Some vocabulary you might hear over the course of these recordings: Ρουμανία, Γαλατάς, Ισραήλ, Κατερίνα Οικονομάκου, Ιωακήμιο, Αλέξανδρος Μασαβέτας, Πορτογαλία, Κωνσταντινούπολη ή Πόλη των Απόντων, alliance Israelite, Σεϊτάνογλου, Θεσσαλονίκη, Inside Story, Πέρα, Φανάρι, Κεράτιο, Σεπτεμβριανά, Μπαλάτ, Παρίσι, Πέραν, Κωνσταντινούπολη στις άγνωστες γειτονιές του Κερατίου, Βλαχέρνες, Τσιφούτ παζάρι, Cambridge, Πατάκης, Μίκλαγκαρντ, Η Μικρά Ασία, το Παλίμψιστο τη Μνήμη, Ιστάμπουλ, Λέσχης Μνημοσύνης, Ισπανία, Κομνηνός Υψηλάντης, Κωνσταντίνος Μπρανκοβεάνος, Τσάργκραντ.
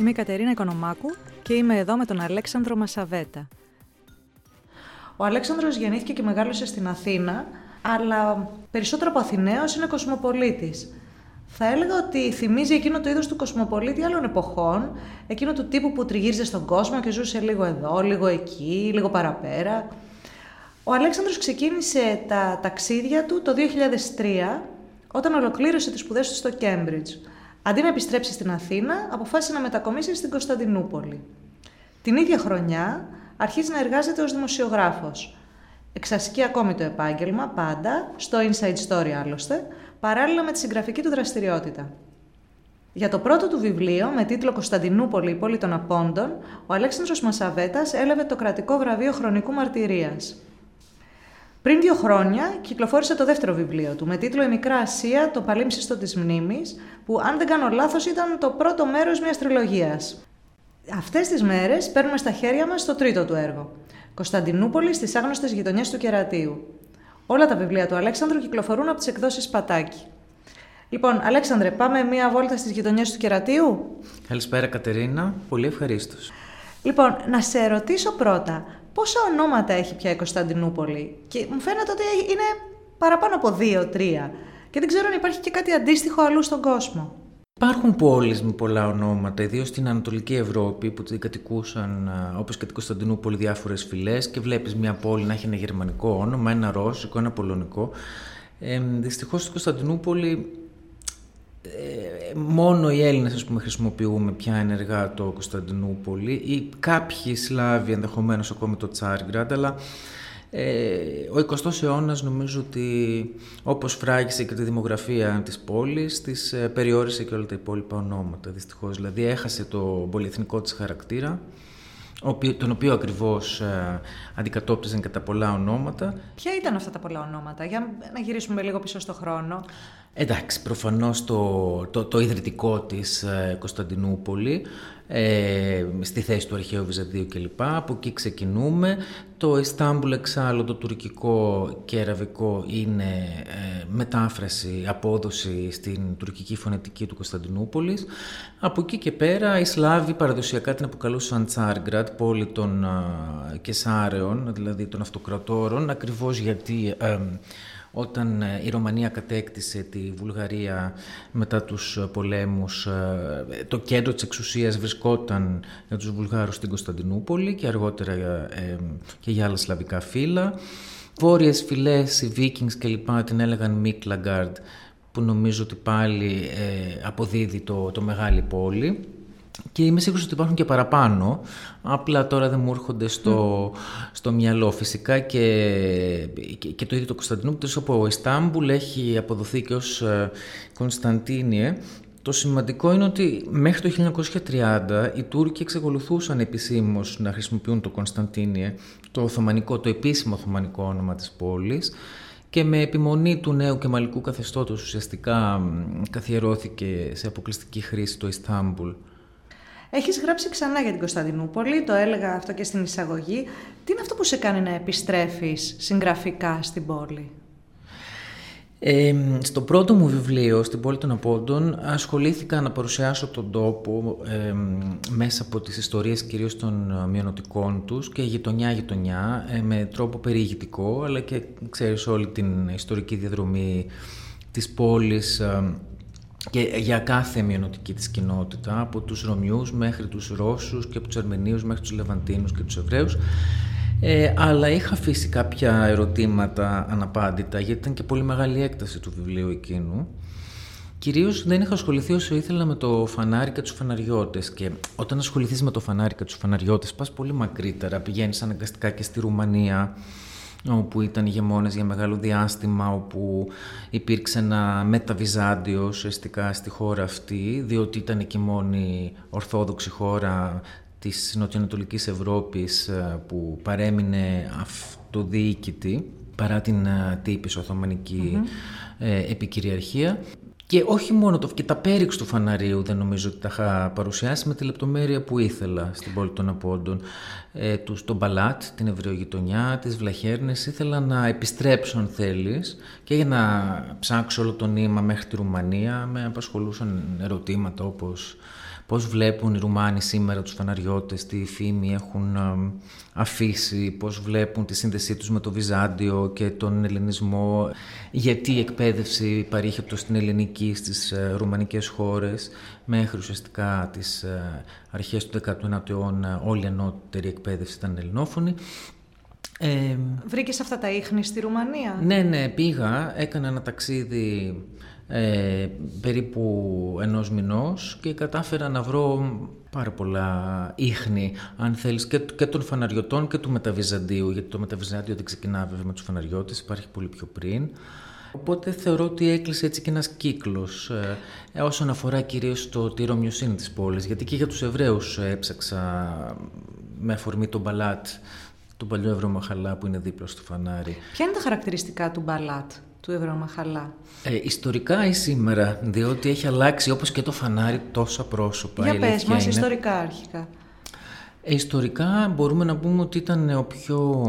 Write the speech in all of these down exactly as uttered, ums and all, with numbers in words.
Είμαι η Κατερίνα Οικονομάκου και είμαι εδώ με τον Αλέξανδρο Μασαβέτα. Ο Αλέξανδρος γεννήθηκε και μεγάλωσε στην Αθήνα, αλλά περισσότερο από Αθηναίος είναι κοσμοπολίτης. Θα έλεγα ότι θυμίζει εκείνο το είδος του κοσμοπολίτη άλλων εποχών, εκείνο του τύπου που τριγύριζε στον κόσμο και ζούσε λίγο εδώ, λίγο εκεί, λίγο παραπέρα. Ο Αλέξανδρος ξεκίνησε τα ταξίδια του το δύο χιλιάδες τρία, όταν ολοκλήρωσε τις σπουδές του στο Cambridge. Αντί να επιστρέψει στην Αθήνα, αποφάσισε να μετακομίσει στην Κωνσταντινούπολη. Την ίδια χρονιά αρχίζει να εργάζεται ως δημοσιογράφος. Εξασκεί ακόμη το επάγγελμα, πάντα, στο Inside Story άλλωστε, παράλληλα με τη συγγραφική του δραστηριότητα. Για το πρώτο του βιβλίο, με τίτλο «Κωνσταντινούπολη ή Πόλη των Απόντων», ο Αλέξανδρος Μασαβέτας έλαβε το κρατικό βραβείο χρονικού μαρτυρίας. Πριν δύο χρόνια κυκλοφόρησε το δεύτερο βιβλίο του, με τίτλο «Η Μικρά Ασία, το Παλίμψιστο τη Μνήμη», που, αν δεν κάνω λάθος, ήταν το πρώτο μέρος μιας τριλογίας. Αυτές τις μέρες παίρνουμε στα χέρια μας το τρίτο του έργο, «Κωνσταντινούπολη στις άγνωστες γειτονιές του Κερατίου». Όλα τα βιβλία του Αλέξανδρου κυκλοφορούν από τις εκδόσεις Πατάκη. Λοιπόν, Αλέξανδρε, πάμε μία βόλτα στις γειτονιές του Κερατίου. Καλησπέρα, Κατερίνα. Πολύ ευχαρίστως. Λοιπόν, να σε ρωτήσω πρώτα, πόσα ονόματα έχει πια η Κωνσταντινούπολη? Και μου φαίνεται ότι είναι παραπάνω από δύο-τρία. Και δεν ξέρω αν υπάρχει και κάτι αντίστοιχο αλλού στον κόσμο. Υπάρχουν πόλεις με πολλά ονόματα, ιδίως στην Ανατολική Ευρώπη, που την κατοικούσαν, όπως και την Κωνσταντινούπολη, διάφορες φυλές, και βλέπεις μια πόλη να έχει ένα γερμανικό όνομα, ένα ρώσικο, ένα πολωνικό. Ε, δυστυχώς στην Κωνσταντινούπολη ε, μόνο οι Έλληνες, ας πούμε, χρησιμοποιούμε πια ενεργά το Κωνσταντινούπολη, ή κάποιοι Σλάβοι ενδεχομένως ακόμη το Τσάργκραντ, αλλά Ε, ο εικοστός αιώνας νομίζω ότι, όπως φράγησε και τη δημογραφία της πόλης, της ε, περιόρισε και όλα τα υπόλοιπα ονόματα, δυστυχώς. Δηλαδή έχασε το πολυεθνικό της χαρακτήρα, τον οποίο ακριβώς ε, αντικατόπτριζαν κατά πολλά ονόματα. Ποια ήταν αυτά τα πολλά ονόματα? Για να γυρίσουμε λίγο πίσω στο χρόνο. Εντάξει, προφανώς το, το, το ιδρυτικό της ε, Κωνσταντινούπολη, Ε, στη θέση του αρχαίου Βυζαντίου κλπ. Από εκεί ξεκινούμε. Το Ιστάμπουλ εξάλλου, το τουρκικό και αραβικό, είναι ε, μετάφραση, απόδοση στην τουρκική φωνητική του Κωνσταντινούπολης. Από εκεί και πέρα οι Σλάβοι παραδοσιακά την αποκαλούσαν Τσάργκραντ, πόλη των ε, Κεσάρεων, δηλαδή των αυτοκρατόρων, ακριβώς γιατί ε, όταν η Ρωμανία κατέκτησε τη Βουλγαρία μετά τους πολέμους, το κέντρο της εξουσίας βρισκόταν για τους Βουλγάρους στην Κωνσταντινούπολη και αργότερα ε, και για άλλα σλαβικά φύλλα. Βόρειες φυλές, οι Βίκινγκς κλπ. Την έλεγαν Μίκλαγκαρντ, που νομίζω ότι πάλι ε, αποδίδει το, το μεγάλη πόλη. Και είμαι σίγουρος ότι υπάρχουν και παραπάνω, απλά τώρα δεν μου έρχονται στο, mm. στο μυαλό. Φυσικά και, και, και το ίδιο το Κωνσταντινούπολη, όπου ο Ιστάμπουλ έχει αποδοθεί και ως Κωνσταντίνιε. Το σημαντικό είναι ότι μέχρι το χίλια εννιακόσια τριάντα οι Τούρκοι εξακολουθούσαν επισήμως να χρησιμοποιούν το Κωνσταντίνιε, το, οθωμανικό, το επίσημο οθωμανικό όνομα της πόλης, και με επιμονή του νέου κεμαλικού καθεστώτος ουσιαστικά καθιερώθηκε σε αποκλειστική χρήση το Ιστάμπουλ. Έχεις γράψει ξανά για την Κωνσταντινούπολη, το έλεγα αυτό και στην εισαγωγή. Τι είναι αυτό που σε κάνει να επιστρέφεις συγγραφικά στην πόλη? Ε, στο πρώτο μου βιβλίο, στην Πόλη των Απόντων, ασχολήθηκα να παρουσιάσω τον τόπο ε, μέσα από τις ιστορίες κυρίως των μειονοτικών τους και γειτονιά-γειτονιά, ε, με τρόπο περιηγητικό, αλλά και ξέρεις όλη την ιστορική διαδρομή της πόλης, ε, και για κάθε μειονοτική της κοινότητα, από τους Ρωμιούς μέχρι τους Ρώσους και από τους Αρμενίους μέχρι τους Λεβαντίνους και τους Εβραίους. Ε, αλλά είχα αφήσει κάποια ερωτήματα αναπάντητα, γιατί ήταν και πολύ μεγάλη η έκταση του βιβλίου εκείνου. Κυρίως δεν είχα ασχοληθεί όσο ήθελα με το Φανάρι και τους φαναριώτες, και όταν ασχοληθείς με το Φανάρι και τους φαναριώτες πας πολύ μακρύτερα, πηγαίνεις αναγκαστικά και στη Ρουμανία, όπου ήταν ηγεμόνες για μεγάλο διάστημα, όπου υπήρξε ένα μεταβυζάντιο ουσιαστικά στη χώρα αυτή, διότι ήταν και η μόνη ορθόδοξη χώρα της νοτιοανατολικής Ευρώπης που παρέμεινε αυτοδιοίκητη παρά την τύπης οθωμανική mm-hmm. επικυριαρχία. Και όχι μόνο το, και τα πέριξ του Φαναρίου δεν νομίζω ότι τα είχα παρουσιάσει με τη λεπτομέρεια που ήθελα στην Πόλη των Απόντων. Ε, τον Μπαλάτ, την Ευρεογειτονιά, τις Βλαχέρνες. Ήθελα να επιστρέψω, αν θέλεις, και για να ψάξω όλο το νήμα μέχρι τη Ρουμανία. Με απασχολούσαν ερωτήματα όπως πώς βλέπουν οι Ρουμάνοι σήμερα τους φαναριώτες, τι φήμη έχουν αφήσει, πώς βλέπουν τη σύνδεσή τους με το Βυζάντιο και τον Ελληνισμό, γιατί η εκπαίδευση παρήχεται στην ελληνική στις ρουμανικές χώρες, μέχρι ουσιαστικά τις αρχές του δέκατου ένατου αιώνα όλη η ανώτερη εκπαίδευση ήταν ελληνόφωνη. Ε, Βρήκες αυτά τα ίχνη στη Ρουμανία? Ναι, ναι, πήγα, έκανα ένα ταξίδι ε, περίπου ενός μηνός και κατάφερα να βρω πάρα πολλά ίχνη, αν θέλεις, και, και των φαναριωτών και του μεταβυζαντίου, γιατί το μεταβυζάντιο δεν ξεκινά βέβαια με τους φαναριώτες, υπάρχει πολύ πιο πριν. Οπότε θεωρώ ότι έκλεισε έτσι και ένας κύκλος ε, όσον αφορά κυρίως το, τη ρωμιοσύνη της πόλης, γιατί και για τους Εβραίους έψαξα με αφορμή τον Μπαλάτ, του παλιού Ευρωμαχαλά που είναι δίπλα στο Φανάρι. Ποια είναι τα χαρακτηριστικά του Μπαλάτ, του Ευρωμαχαλά? Ε, ιστορικά ή σήμερα, διότι έχει αλλάξει όπως και το Φανάρι τόσα πρόσωπα. Για πες μας, είναι. Ιστορικά αρχικά. Ε, ιστορικά μπορούμε να πούμε ότι ήταν ο πιο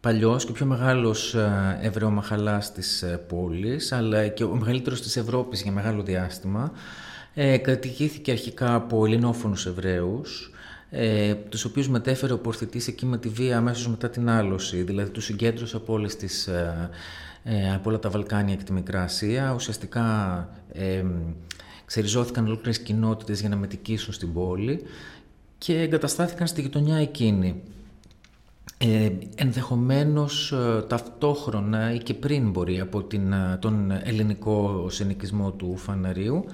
παλιός και ο πιο μεγάλος Ευρωμαχαλάς της πόλης, αλλά και ο μεγαλύτερος της Ευρώπης για μεγάλο διάστημα. Ε, κατοικήθηκε αρχικά από ελληνόφωνους Εβραίους, Ε, τους οποίους μετέφερε ο πορθητής εκεί με τη βία αμέσως μετά την άλωση, δηλαδή τους συγκέντρωσε από, όλες τις, ε, από όλα τα Βαλκάνια και τη Μικρά Ασία. Ουσιαστικά ε, ξεριζώθηκαν ολόκληρες κοινότητες για να μετοικήσουν στην πόλη και εγκαταστάθηκαν στη γειτονιά εκείνη. Ε, ενδεχομένως ταυτόχρονα ή και πριν μπορεί από την, τον ελληνικό συνοικισμό του Φαναρίου.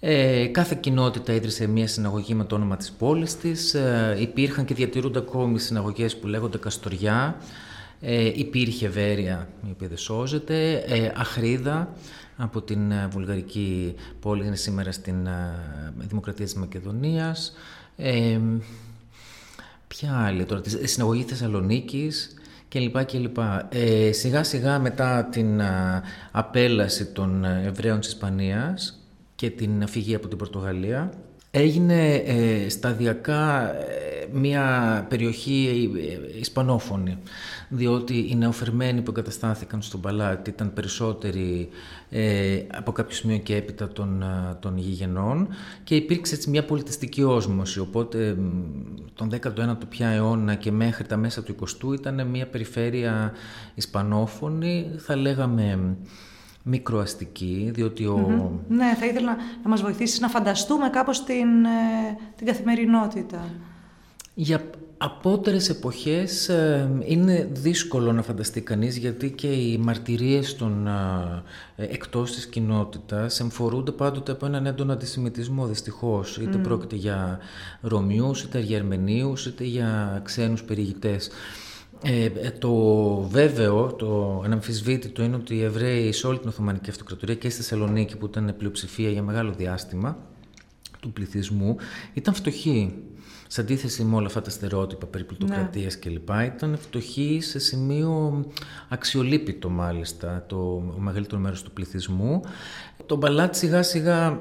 Ε, κάθε κοινότητα ίδρυσε μια συναγωγή με το όνομα της πόλης της. Ε, υπήρχαν και διατηρούνται ακόμη συναγωγές που λέγονται Καστοριά. Ε, υπήρχε Βέρεια, η οποία δεν σώζεται. Ε, Αχρίδα από την βουλγαρική πόλη, είναι σήμερα στην ε, Δημοκρατία της Μακεδονίας. Ε, ποια άλλη τώρα, τη συναγωγή Θεσσαλονίκης. Και λοιπά και λοιπά. Ε, σιγά σιγά μετά την ε, απέλαση των Εβραίων της Ισπανίας και την φυγή από την Πορτογαλία, έγινε ε, σταδιακά ε, μια περιοχή ε, ε, ισπανόφωνη, διότι οι νεοφερμένοι που εγκαταστάθηκαν στον Παλάτι ήταν περισσότεροι ε, από κάποιο σημείο και έπειτα των, των γηγενών και υπήρξε έτσι μια πολιτιστική όσμωση, οπότε ε, τον δέκατο ένατο πια αιώνα και μέχρι τα μέσα του εικοστού ήταν μια περιφέρεια ισπανόφωνη, θα λέγαμε μικροαστική, διότι ο... Mm-hmm. Ναι, θα ήθελα να, να μας βοηθήσεις να φανταστούμε κάπως την, ε, την καθημερινότητα. Για απότερες εποχές ε, είναι δύσκολο να φανταστεί κανείς, γιατί και οι μαρτυρίες των ε, εκτός της κοινότητας εμφορούνται πάντοτε από έναν έντονο αντισημιτισμό, δυστυχώς. Είτε mm. πρόκειται για Ρωμιούς, είτε για Αρμενίους, είτε για ξένους περιηγητές. Ε, το βέβαιο, το αναμφισβήτητο είναι ότι οι Εβραίοι σε όλη την Οθωμανική Αυτοκρατορία και στη Θεσσαλονίκη, που ήταν πλειοψηφία για μεγάλο διάστημα του πληθυσμού, ήταν φτωχοί. Σε αντίθεση με όλα αυτά τα στερεότυπα περί πλουτοκρατίας ναι. κλπ. Ήταν φτωχοί σε σημείο αξιολείπητο, μάλιστα, το μεγαλύτερο μέρος του πληθυσμού. Το Μπαλάτ σιγά σιγά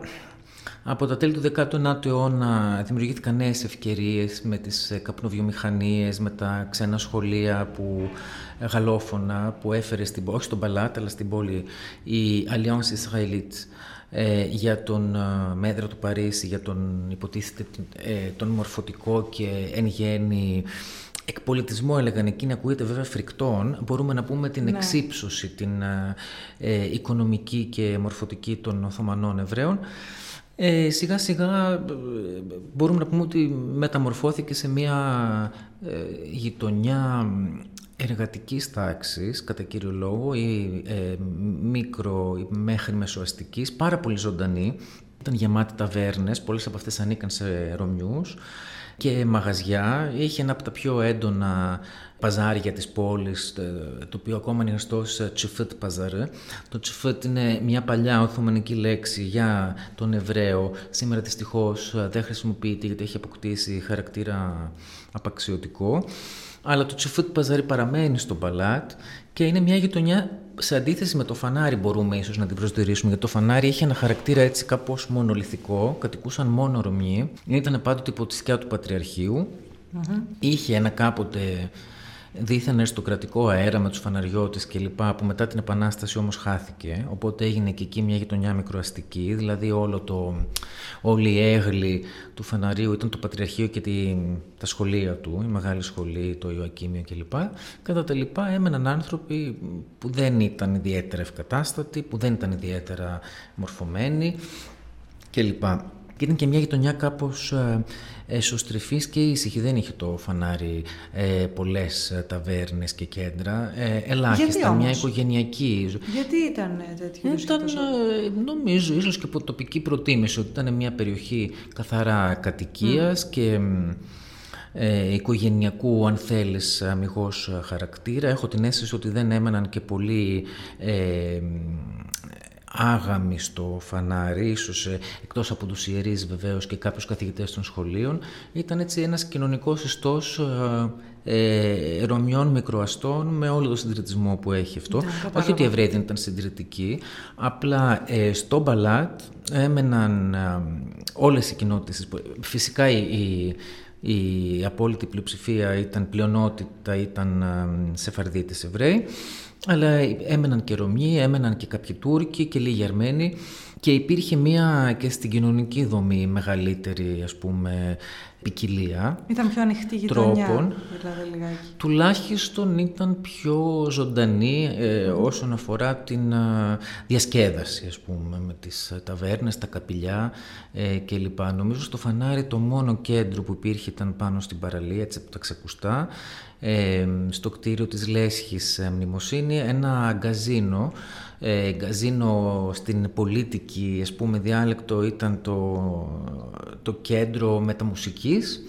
από τα τέλη του δέκατου ένατου αιώνα δημιουργήθηκαν νέες ευκαιρίες με τις καπνοβιομηχανίες, με τα ξένα σχολεία που, γαλλόφωνα που έφερε, στην, όχι στον Παλάτ αλλά στην πόλη, η alliance Israelite ε, για τον μέδρα του Παρίσι, για τον υποτίθεται ε, τον μορφωτικό και εν γέννη εκπολιτισμό, έλεγαν εκείνη, ακούγεται βέβαια φρικτόν, μπορούμε να πούμε την ναι. εξύψωση, την ε, οικονομική και μορφωτική των Οθωμανών Εβραίων. Ε, σιγά σιγά μπορούμε να πούμε ότι μεταμορφώθηκε σε μια ε, γειτονιά εργατικής τάξης, κατά κύριο λόγο, ή ε, μικρο ή μέχρι μεσοαστικής, πάρα πολύ ζωντανή. Ήταν γεμάτη ταβέρνες, πολλές από αυτές ανήκαν σε Ρωμιούς, και μαγαζιά. Είχε ένα από τα πιο έντονα παζάρια της πόλης, το οποίο ακόμα είναι γνωστό ως τσιφούτ παζάρε. Το τσιφούτ είναι μια παλιά οθωμανική λέξη για τον Εβραίο. Σήμερα δυστυχώς δεν χρησιμοποιείται γιατί έχει αποκτήσει χαρακτήρα απαξιωτικό. Αλλά το τσιφούτ παζάρι παραμένει στον Παλάτ και είναι μια γειτονιά, σε αντίθεση με το Φανάρι μπορούμε ίσως να την προσδιορίσουμε, γιατί το Φανάρι είχε ένα χαρακτήρα έτσι κάπως μονολιθικό, κατοικούσαν μόνο Ρωμιοί, ήταν πάντοτε υπό τη σκιά του Πατριαρχείου, mm-hmm. είχε ένα κάποτε δίθεν αριστοκρατικό αέρα με τους φαναριώτες κλπ. Που μετά την Επανάσταση όμως χάθηκε, οπότε έγινε και εκεί μια γειτονιά μικροαστική, δηλαδή όλο το, όλη η έγλη του φαναρίου ήταν το Πατριαρχείο και τη, τα σχολεία του, η Μεγάλη Σχολή, το Ιωακήμιο κλπ. Κατά τα λοιπά έμεναν άνθρωποι που δεν ήταν ιδιαίτερα ευκατάστατοι, που δεν ήταν ιδιαίτερα μορφωμένοι κλπ. Και ήταν και μια γειτονιά κάπως εσωστρεφής και ήσυχη. Δεν είχε το Φανάρι ε, πολλές ταβέρνες και κέντρα. Ε, ελάχιστα, μια οικογενειακή. Γιατί ήταν τέτοιο? Ήταν, νομίζω, ίσως και από τοπική προτίμηση, ότι ήταν μια περιοχή καθαρά κατοικίας mm. και ε, οικογενειακού, αν θέλεις, αμιγώς χαρακτήρα. Έχω την αίσθηση ότι δεν έμεναν και πολύ... Ε, άγαμοι στο Φανάρι, ίσως εκτός από τους ιερείς βεβαίως και κάποιους καθηγητές των σχολείων, ήταν έτσι ένας κοινωνικός ιστός ε, Ρωμιών μικροαστών με όλο το συντηρητισμό που έχει αυτό. Yeah, όχι ότι οι Εβραίοι δεν ήταν συντηρητικοί, απλά ε, στο Μπαλάτ έμεναν ε, όλες οι κοινότητες. Φυσικά η, η, η απόλυτη πλειοψηφία ήταν πλειονότητα, ήταν ε, σεφαρδίτες Εβραίοι, αλλά έμεναν και Ρωμιοί, έμεναν και κάποιοι Τούρκοι και λίγοι Αρμένοι, και υπήρχε μία και στην κοινωνική δομή μεγαλύτερη, ας πούμε, ποικιλία. Ήταν πιο ανοιχτή γειτονιά, τρόπον, δηλαδή λιγάκι. Τουλάχιστον ήταν πιο ζωντανή ε, όσον αφορά την ε, διασκέδαση, ας πούμε, με τις ταβέρνες, τα καπηλιά ε, κλπ. Νομίζω στο Φανάρι το μόνο κέντρο που υπήρχε ήταν πάνω στην παραλία, έτσι από τα ξεκουστά, ε, στο κτίριο της Λέσχης Μνημοσύνη, ένα γκαζίνο. Ε, γκαζίνο στην πολίτικη, ας πούμε, διάλεκτο ήταν το, το κέντρο μεταμουσικής,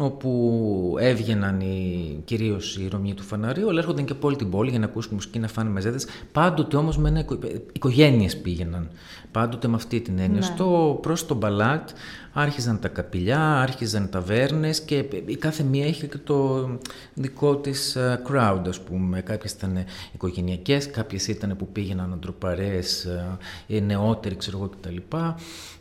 όπου έβγαιναν οι, κυρίως οι Ρωμιοί του Φαναρίου, αλλά έρχονταν και από όλη την πόλη για να ακούσουν μουσική, να φάνε μεζέδες. Πάντοτε όμως με ένα οικο... οικογένειες πήγαιναν, πάντοτε με αυτή την έννοια. Ναι. Στο, προς τον Μπαλάτ άρχιζαν τα καπηλιά, άρχιζαν οι ταβέρνες, και η κάθε μία είχε και το δικό της crowd, ας πούμε. Κάποιες ήταν οικογενειακές, κάποιες ήταν που πήγαιναν αντροπαρές, νεότεροι, ξέρω εγώ κτλ.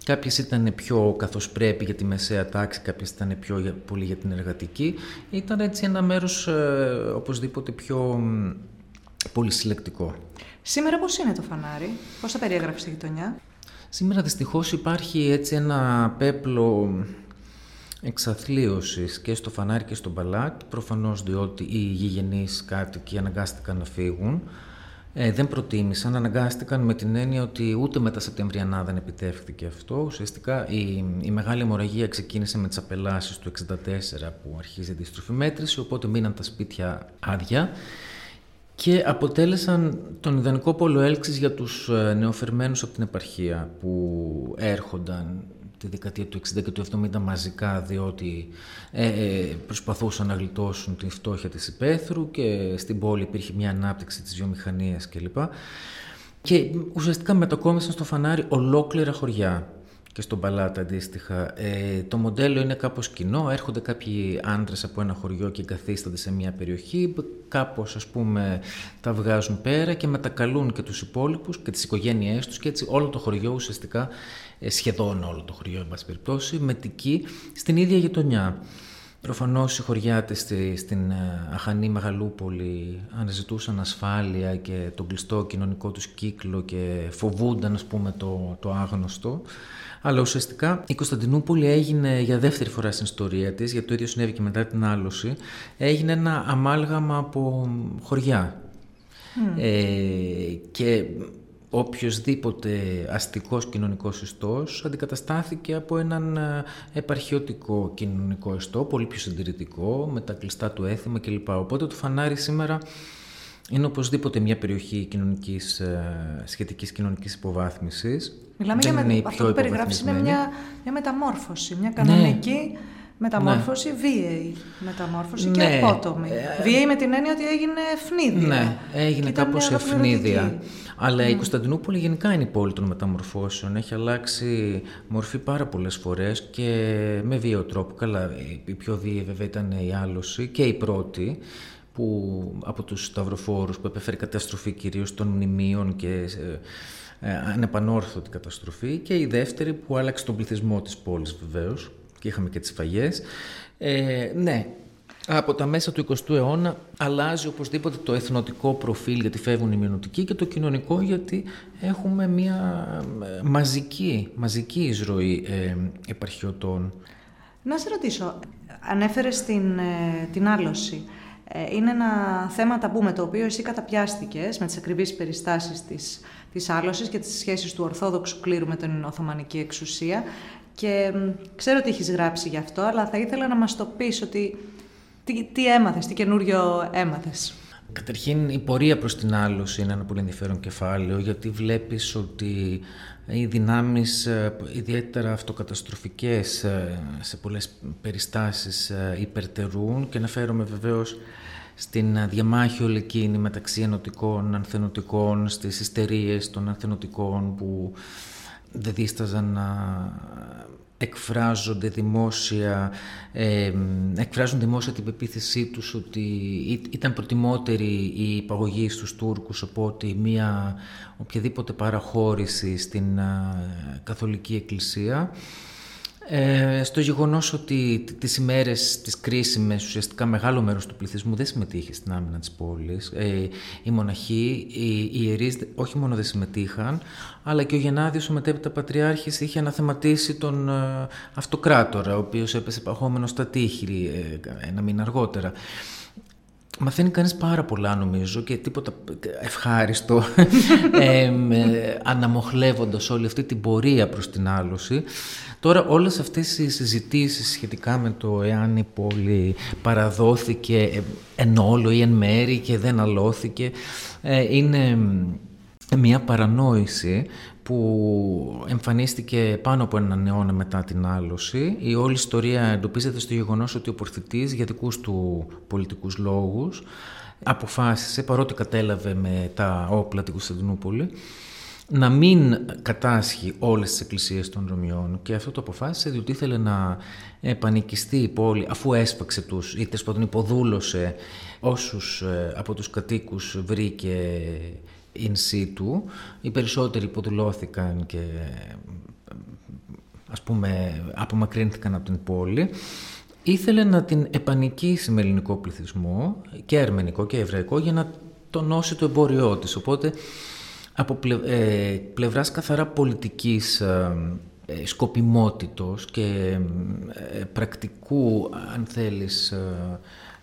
Κάποιες ήταν πιο καθώς πρέπει για τη μεσαία τάξη, κάποιες ήταν πιο πολύ για την εργατική. Ήταν έτσι ένα μέρος ε, οπωσδήποτε πιο ε, πολυσυλλεκτικό. Σήμερα πώς είναι το Φανάρι, πώς θα περιέγραφες τη γειτονιά? Σήμερα δυστυχώς υπάρχει έτσι ένα πέπλο εξαθλίωσης και στο Φανάρι και στο Μπαλάτ, προφανώς διότι οι γηγενείς κάτοικοι αναγκάστηκαν να φύγουν. Ε, δεν προτίμησαν, αναγκάστηκαν, με την έννοια ότι ούτε με τα Σεπτεμβριανά δεν επιτεύχθηκε αυτό. Ουσιαστικά η, η μεγάλη αιμορραγία ξεκίνησε με τις απελάσεις του εξήντα τέσσερα, που αρχίζει η αντίστροφη μέτρηση, οπότε μείναν τα σπίτια άδεια και αποτέλεσαν τον ιδανικό πόλο έλξης για τους νεοφερμένους από την επαρχία, που έρχονταν τη δεκαετία του εξήντα και του εβδομήντα μαζικά, διότι ε, ε, προσπαθούσαν να γλιτώσουν τη φτώχεια της υπαίθρου, και στην πόλη υπήρχε μια ανάπτυξη της βιομηχανίας κλπ. Και ουσιαστικά μετακόμισαν στο Φανάρι ολόκληρα χωριά και στον Μπαλάτ αντίστοιχα. Ε, το μοντέλο είναι κάπως κοινό, έρχονται κάποιοι άντρες από ένα χωριό και εγκαθίστανται σε μια περιοχή, κάπως, ας πούμε, τα βγάζουν πέρα και μετακαλούν και τους υπόλοιπους και τις οικογένειές τους, και έτσι όλο το χωριό ουσιαστικά, σχεδόν όλο το χωριό, εν πάση περιπτώσει, μετικεί στην ίδια γειτονιά. Προφανώς οι χωριάτες στην αχανή Μεγαλούπολη αναζητούσαν ασφάλεια και τον κλειστό κοινωνικό τους κύκλο και φοβούνταν, ας πούμε, το, το άγνωστο. Αλλά ουσιαστικά η Κωνσταντινούπολη έγινε για δεύτερη φορά στην ιστορία της, γιατί το ίδιο συνέβη και μετά την άλωση, έγινε ένα αμάλγαμα από χωριά. Mm. Ε, και οποιοσδήποτε αστικός κοινωνικός ιστός αντικαταστάθηκε από έναν επαρχιωτικό κοινωνικό ιστό, πολύ πιο συντηρητικό, με τα κλειστά του έθιμα κλπ. Οπότε το Φανάρι σήμερα είναι οπωσδήποτε μια περιοχή κοινωνικής, σχετικής κοινωνικής υποβάθμισης. Μιλάμε Δεν για με... αυτό που περιγράφεις είναι μια, μια μεταμόρφωση, μια κανονική... Ναι. Μεταμόρφωση, ναι. Βίαιη μεταμόρφωση, ναι. Και απότομη. Ε, βίαιη με την έννοια ότι έγινε ευνίδια. Ναι, έγινε κάπως ευνίδια. Αλλά mm. η Κωνσταντινούπολη γενικά είναι η πόλη των μεταμορφώσεων. Έχει αλλάξει μορφή πάρα πολλές φορές και με βίαιο τρόπο. Καλά, η πιο βίαιη βέβαια ήταν η άλωση και η πρώτη, που από τους σταυροφόρους, που επέφερε καταστροφή κυρίως των μνημείων και... Ε, ε, ανεπανόρθωτη καταστροφή, και η δεύτερη που άλλαξε τον πληθυσμό της πόλης βεβαίως. Και είχαμε και τις φαγιές. Ε, ναι. από τα μέσα του εικοστού αιώνα αλλάζει οπωσδήποτε το εθνοτικό προφίλ, γιατί φεύγουν οι μειονοτικοί, και το κοινωνικό, γιατί έχουμε μια μαζική, μαζική εισρωή ε, επαρχιωτών. Να σε ρωτήσω, ανέφερες την, ε, την άλωση. Ε, είναι ένα θέμα ταμπού με το οποίο εσύ καταπιάστηκες με τις ακριβείς περιστάσεις της, της άλωσης και τις σχέσεις του Ορθόδοξου κλήρου με την Οθωμανική εξουσία, και ε, ξέρω ότι έχεις γράψει γι' αυτό, αλλά θα ήθελα να μας το πεις ότι Τι, τι έμαθες, τι καινούριο έμαθες. Καταρχήν, η πορεία προς την άλωση είναι ένα πολύ ενδιαφέρον κεφάλαιο, γιατί βλέπεις ότι οι δυνάμεις, ιδιαίτερα αυτοκαταστροφικές, σε πολλές περιστάσεις υπερτερούν, και αναφέρομαι βεβαίως στην διαμάχη όλη εκείνη μεταξύ ενωτικών, ανθενωτικών, στις ιστερίες των ανθενωτικών που δεν δίσταζαν να εκφράζονται δημόσια, ε, εκφράζουν δημόσια την πεποίθησή τους ότι ήταν προτιμότερη η υπαγωγή στους Τούρκους, οπότε μια οποιαδήποτε παραχώρηση στην α, Καθολική Εκκλησία. Ε, στο γεγονός ότι τις ημέρες τις κρίσιμες ουσιαστικά μεγάλο μέρος του πληθυσμού δεν συμμετείχε στην άμυνα της πόλης. Ε, οι μοναχοί, οι, οι ιερείς όχι μόνο δεν συμμετείχαν, αλλά και ο Γενάδιος, ο μετέπειτα πατριάρχης, είχε αναθεματίσει τον ε, αυτοκράτορα, ο οποίος έπεσε παγόμενος στα τείχη ε, ένα μήνα αργότερα. Μαθαίνει κανείς πάρα πολλά, νομίζω, και τίποτα ευχάριστο ε, με, αναμοχλεύοντας όλη αυτή την πορεία προς την άλωση. Τώρα όλες αυτές οι συζητήσεις σχετικά με το εάν η πόλη παραδόθηκε εν όλο ή εν μέρη και δεν αλώθηκε ε, είναι μια παρανόηση που εμφανίστηκε πάνω από έναν αιώνα μετά την άλωση. Η όλη ιστορία εντοπίζεται στο γεγονός ότι ο Πορθητής, για δικούς του πολιτικούς λόγους, αποφάσισε, παρότι κατέλαβε με τα όπλα την Κωνσταντινούπολη, να μην κατάσχει όλες τις εκκλησίες των Ρωμιών, και αυτό το αποφάσισε διότι ήθελε να επανικιστεί η πόλη, αφού έσπαξε τους, ή τέλος πάντων υποδούλωσε όσους από τους κατοίκους βρήκε in situ. Οι περισσότεροι υποδουλώθηκαν και, ας πούμε, απομακρύνθηκαν από την πόλη. Ήθελε να την επανικήσει με ελληνικό πληθυσμό, και αρμενικό και εβραϊκό, για να τονώσει το εμποριό της. Οπότε από πλευράς καθαρά πολιτικής σκοπιμότητος και πρακτικού, αν θέλεις,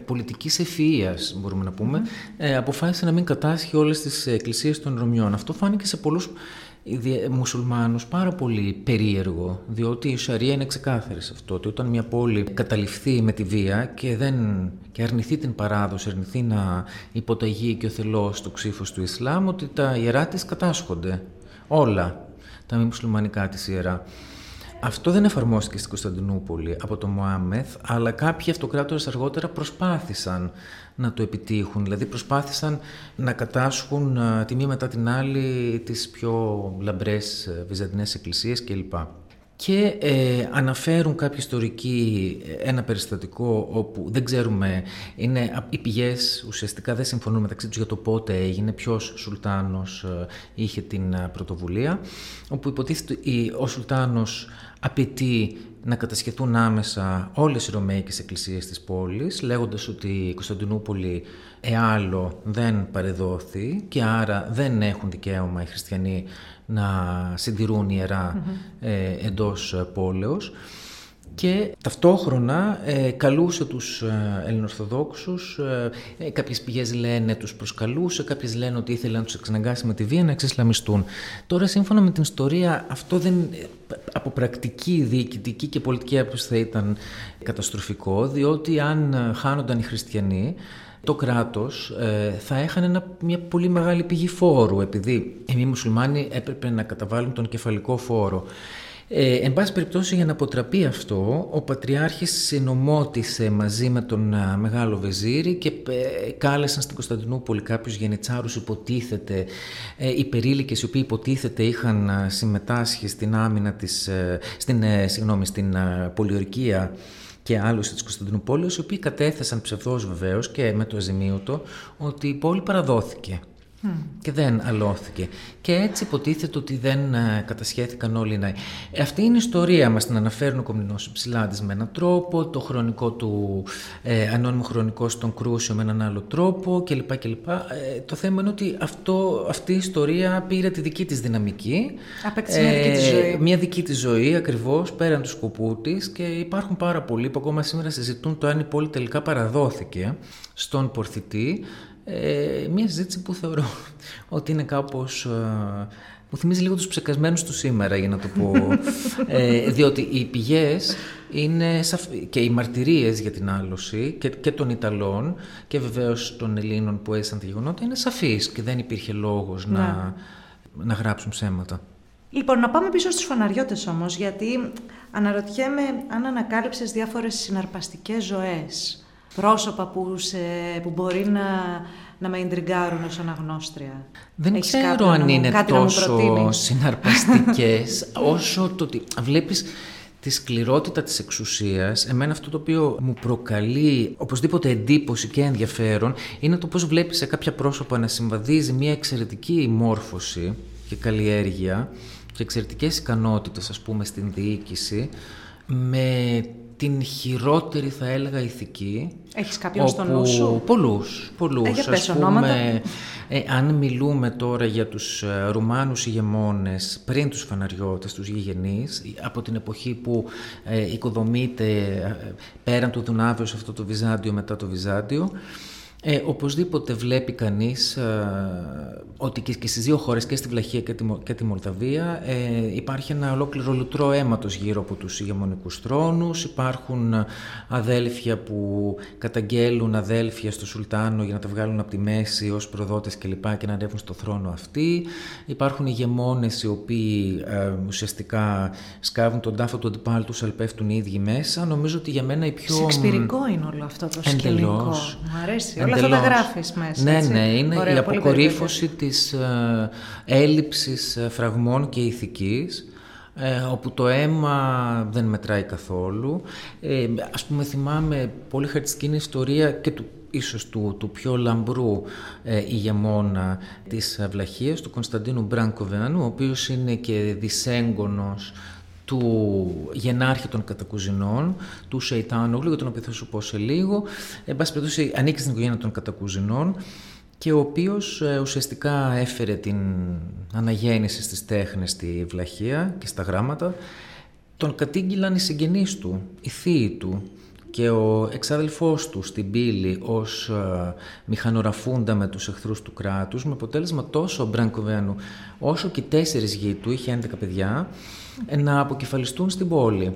πολιτικής ευφυΐας, μπορούμε να πούμε, ε, αποφάσισε να μην κατάσχει όλες τις εκκλησίες των Ρωμιών. Αυτό φάνηκε σε πολλούς μουσουλμάνους πάρα πολύ περίεργο, διότι η Σαρία είναι ξεκάθαρη σε αυτό, ότι όταν μια πόλη καταληφθεί με τη βία και, δεν, και αρνηθεί την παράδοση, αρνηθεί να υποταγεί και ο θελός το ψήφος του Ισλάμ, ότι τα ιερά της κατάσχονται όλα τα μη μουσουλμανικά της ιερά. Αυτό δεν εφαρμόστηκε στην Κωνσταντινούπολη από τον Μωάμεθ, αλλά κάποιοι αυτοκράτορες αργότερα προσπάθησαν να το επιτύχουν. Δηλαδή προσπάθησαν να κατάσχουν τη μία μετά την άλλη τις πιο λαμπρές βυζαντινές εκκλησίες κλπ. Και ε, αναφέρουν κάποιοι ιστορικοί ένα περιστατικό όπου δεν ξέρουμε, είναι, οι πηγές ουσιαστικά δεν συμφωνούν μεταξύ τους για το πότε έγινε, ποιος σουλτάνος ε, είχε την πρωτοβουλία, όπου υποτίθεται ο σουλτάνος απαιτεί να κατασχεθούν άμεσα όλες οι ρωμαϊκές εκκλησίες της πόλης, λέγοντας ότι η Κωνσταντινούπολη εάλλο δεν παρεδόθη και άρα δεν έχουν δικαίωμα οι χριστιανοί να συντηρούν ιερά mm-hmm. ε, εντός πόλεως, και ταυτόχρονα ε, καλούσε τους ε, Ελληνορθοδόξους, ε, κάποιες πηγές λένε τους προσκαλούσε, κάποιες λένε ότι ήθελε να τους εξαναγκάσει με τη βία να εξισλαμιστούν. Τώρα, σύμφωνα με την ιστορία, αυτό δεν, από πρακτική, διοικητική και πολιτική άποψη, θα ήταν καταστροφικό, διότι αν χάνονταν οι χριστιανοί, το κράτος ε, θα έχανε ένα, μια πολύ μεγάλη πηγή φόρου, επειδή οι μη μουσουλμάνοι έπρεπε να καταβάλουν τον κεφαλικό φόρο. Ε, εν πάση περιπτώσει, για να αποτραπεί αυτό, ο Πατριάρχης συνομότησε μαζί με τον Μεγάλο Βεζίρι και ε, κάλεσαν στην Κωνσταντινούπολη κάποιους γενιτσάρους, υποτίθεται, ε, υπερήλικες, οι οποίοι υποτίθεται είχαν συμμετάσχει στην άμυνα της, ε, στην, ε, συγγνώμη, στην ε, πολιορκία και άλωση της Κωνσταντινούπολης, οι οποίοι κατέθεσαν ψευδώς βεβαίως και με το αζημίωτο ότι η πόλη παραδόθηκε. Mm. Και δεν αλώθηκε. Και έτσι υποτίθεται ότι δεν α, κατασχέθηκαν όλοι οι ναοί. Αυτή είναι η ιστορία μας, την αναφέρουν ο Κομνηνός Υψηλάντης με έναν τρόπο, το χρονικό του, ε, ανώνυμο χρονικό στον Κρούσιο με έναν άλλο τρόπο κλπ. κλπ. Ε, το θέμα είναι ότι αυτό, αυτή η ιστορία πήρε τη δική της δυναμική. Απέκτησε ε, μια δική της ζωή. Μια δική της ζωή ακριβώς, πέραν του σκοπού της, και υπάρχουν πάρα πολλοί που ακόμα σήμερα συζητούν το αν η πόλη τελικά παραδόθηκε στον πορθητή. Ε, μια συζήτηση που θεωρώ ότι είναι κάπως... Ε, μου θυμίζει λίγο τους ψεκασμένους του σήμερα, για να το πω. Ε, διότι οι πηγές είναι σαφ... και οι μαρτυρίες για την άλωση και, και των Ιταλών και βεβαίως των Ελλήνων που έζησαν τα γεγονότα είναι σαφείς και δεν υπήρχε λόγος ναι. να, να γράψουν ψέματα. Λοιπόν, να πάμε πίσω στους φαναριώτες όμως, γιατί αναρωτιέμαι αν ανακάλυψες διάφορες συναρπαστικές ζωές, πρόσωπα που, σε, που μπορεί να, να με εντριγκάρουν ως αναγνώστρια. Δεν Έχεις ξέρω αν είναι μου, τόσο συναρπαστικές όσο το ότι βλέπεις τη σκληρότητα της εξουσίας. Εμένα αυτό το οποίο μου προκαλεί οπωσδήποτε εντύπωση και ενδιαφέρον είναι το πώς βλέπεις σε κάποια πρόσωπα να συμβαδίζει μια εξαιρετική μόρφωση και καλλιέργεια και εξαιρετικές ικανότητες, ας πούμε, στην διοίκηση με την χειρότερη, θα έλεγα, ηθική. Έχεις κάποιον στο νου σου? Πολλούς, πολλούς. Ας πούμε, ε, αν μιλούμε τώρα για τους Ρουμάνους ηγεμόνες πριν τους φαναριώτες, τους γηγενείς, από την εποχή που ε, οικοδομείται πέραν του Δουνάβιου σε αυτό το Βυζάντιο, μετά το Βυζάντιο, Ε, οπωσδήποτε βλέπει κανείς ε, ότι και, και στις δύο χώρες, και στη Βλαχία και τη, και τη Μολδαβία, ε, υπάρχει ένα ολόκληρο λουτρό αίματος γύρω από τους ηγεμονικούς θρόνους. Υπάρχουν αδέλφια που καταγγέλουν αδέλφια στο Σουλτάνο για να τα βγάλουν από τη μέση ως προδότες κλπ. Και, λοιπά, και να ανέβουν στο θρόνο αυτοί. Υπάρχουν ηγεμόνες οι οποίοι ε, ουσιαστικά σκάβουν τον τάφο του αντιπάλου τους, αλλά πέφτουν οι ίδιοι μέσα. Νομίζω ότι για μένα η πιο. Σεξπιρικό είναι όλο αυτό το σκηνικό. Μου αρέσει. Όλα αυτά τα γράφεις μέσα. Ναι, έτσι. Ναι, είναι Ωραία, η αποκορύφωση της ε, έλλειψης φραγμών και ηθικής, ε, όπου το αίμα δεν μετράει καθόλου. Ε, ας πούμε, θυμάμαι πολύ χαριστική ιστορία και του, ίσως του, του πιο λαμπρού ε, ηγεμόνα της Βλαχίας, του Κωνσταντίνου Μπρανκοβεάνου, ο οποίος είναι και δισέγγονος του γενάρχη των Κατακουζινών, του Σεϊτάνογλου, για τον οποίο θα σου πω σε λίγο. Εν πάση περιπτώσει, ανήκει στην οικογένεια των Κατακουζινών και ο οποίος ε, ουσιαστικά έφερε την αναγέννηση στις τέχνες στη Βλαχία και στα γράμματα. Τον κατήγγυλαν οι συγγενείς του, οι θείοι του και ο εξάδελφός του στην πύλη ως ε, μηχανοραφούντα με τους εχθρούς του κράτους, με αποτέλεσμα τόσο ο Μπρανκοβεάνου όσο και οι τέσσερις γη του, είχε έντεκα παιδιά, να αποκεφαλιστούν στην πόλη.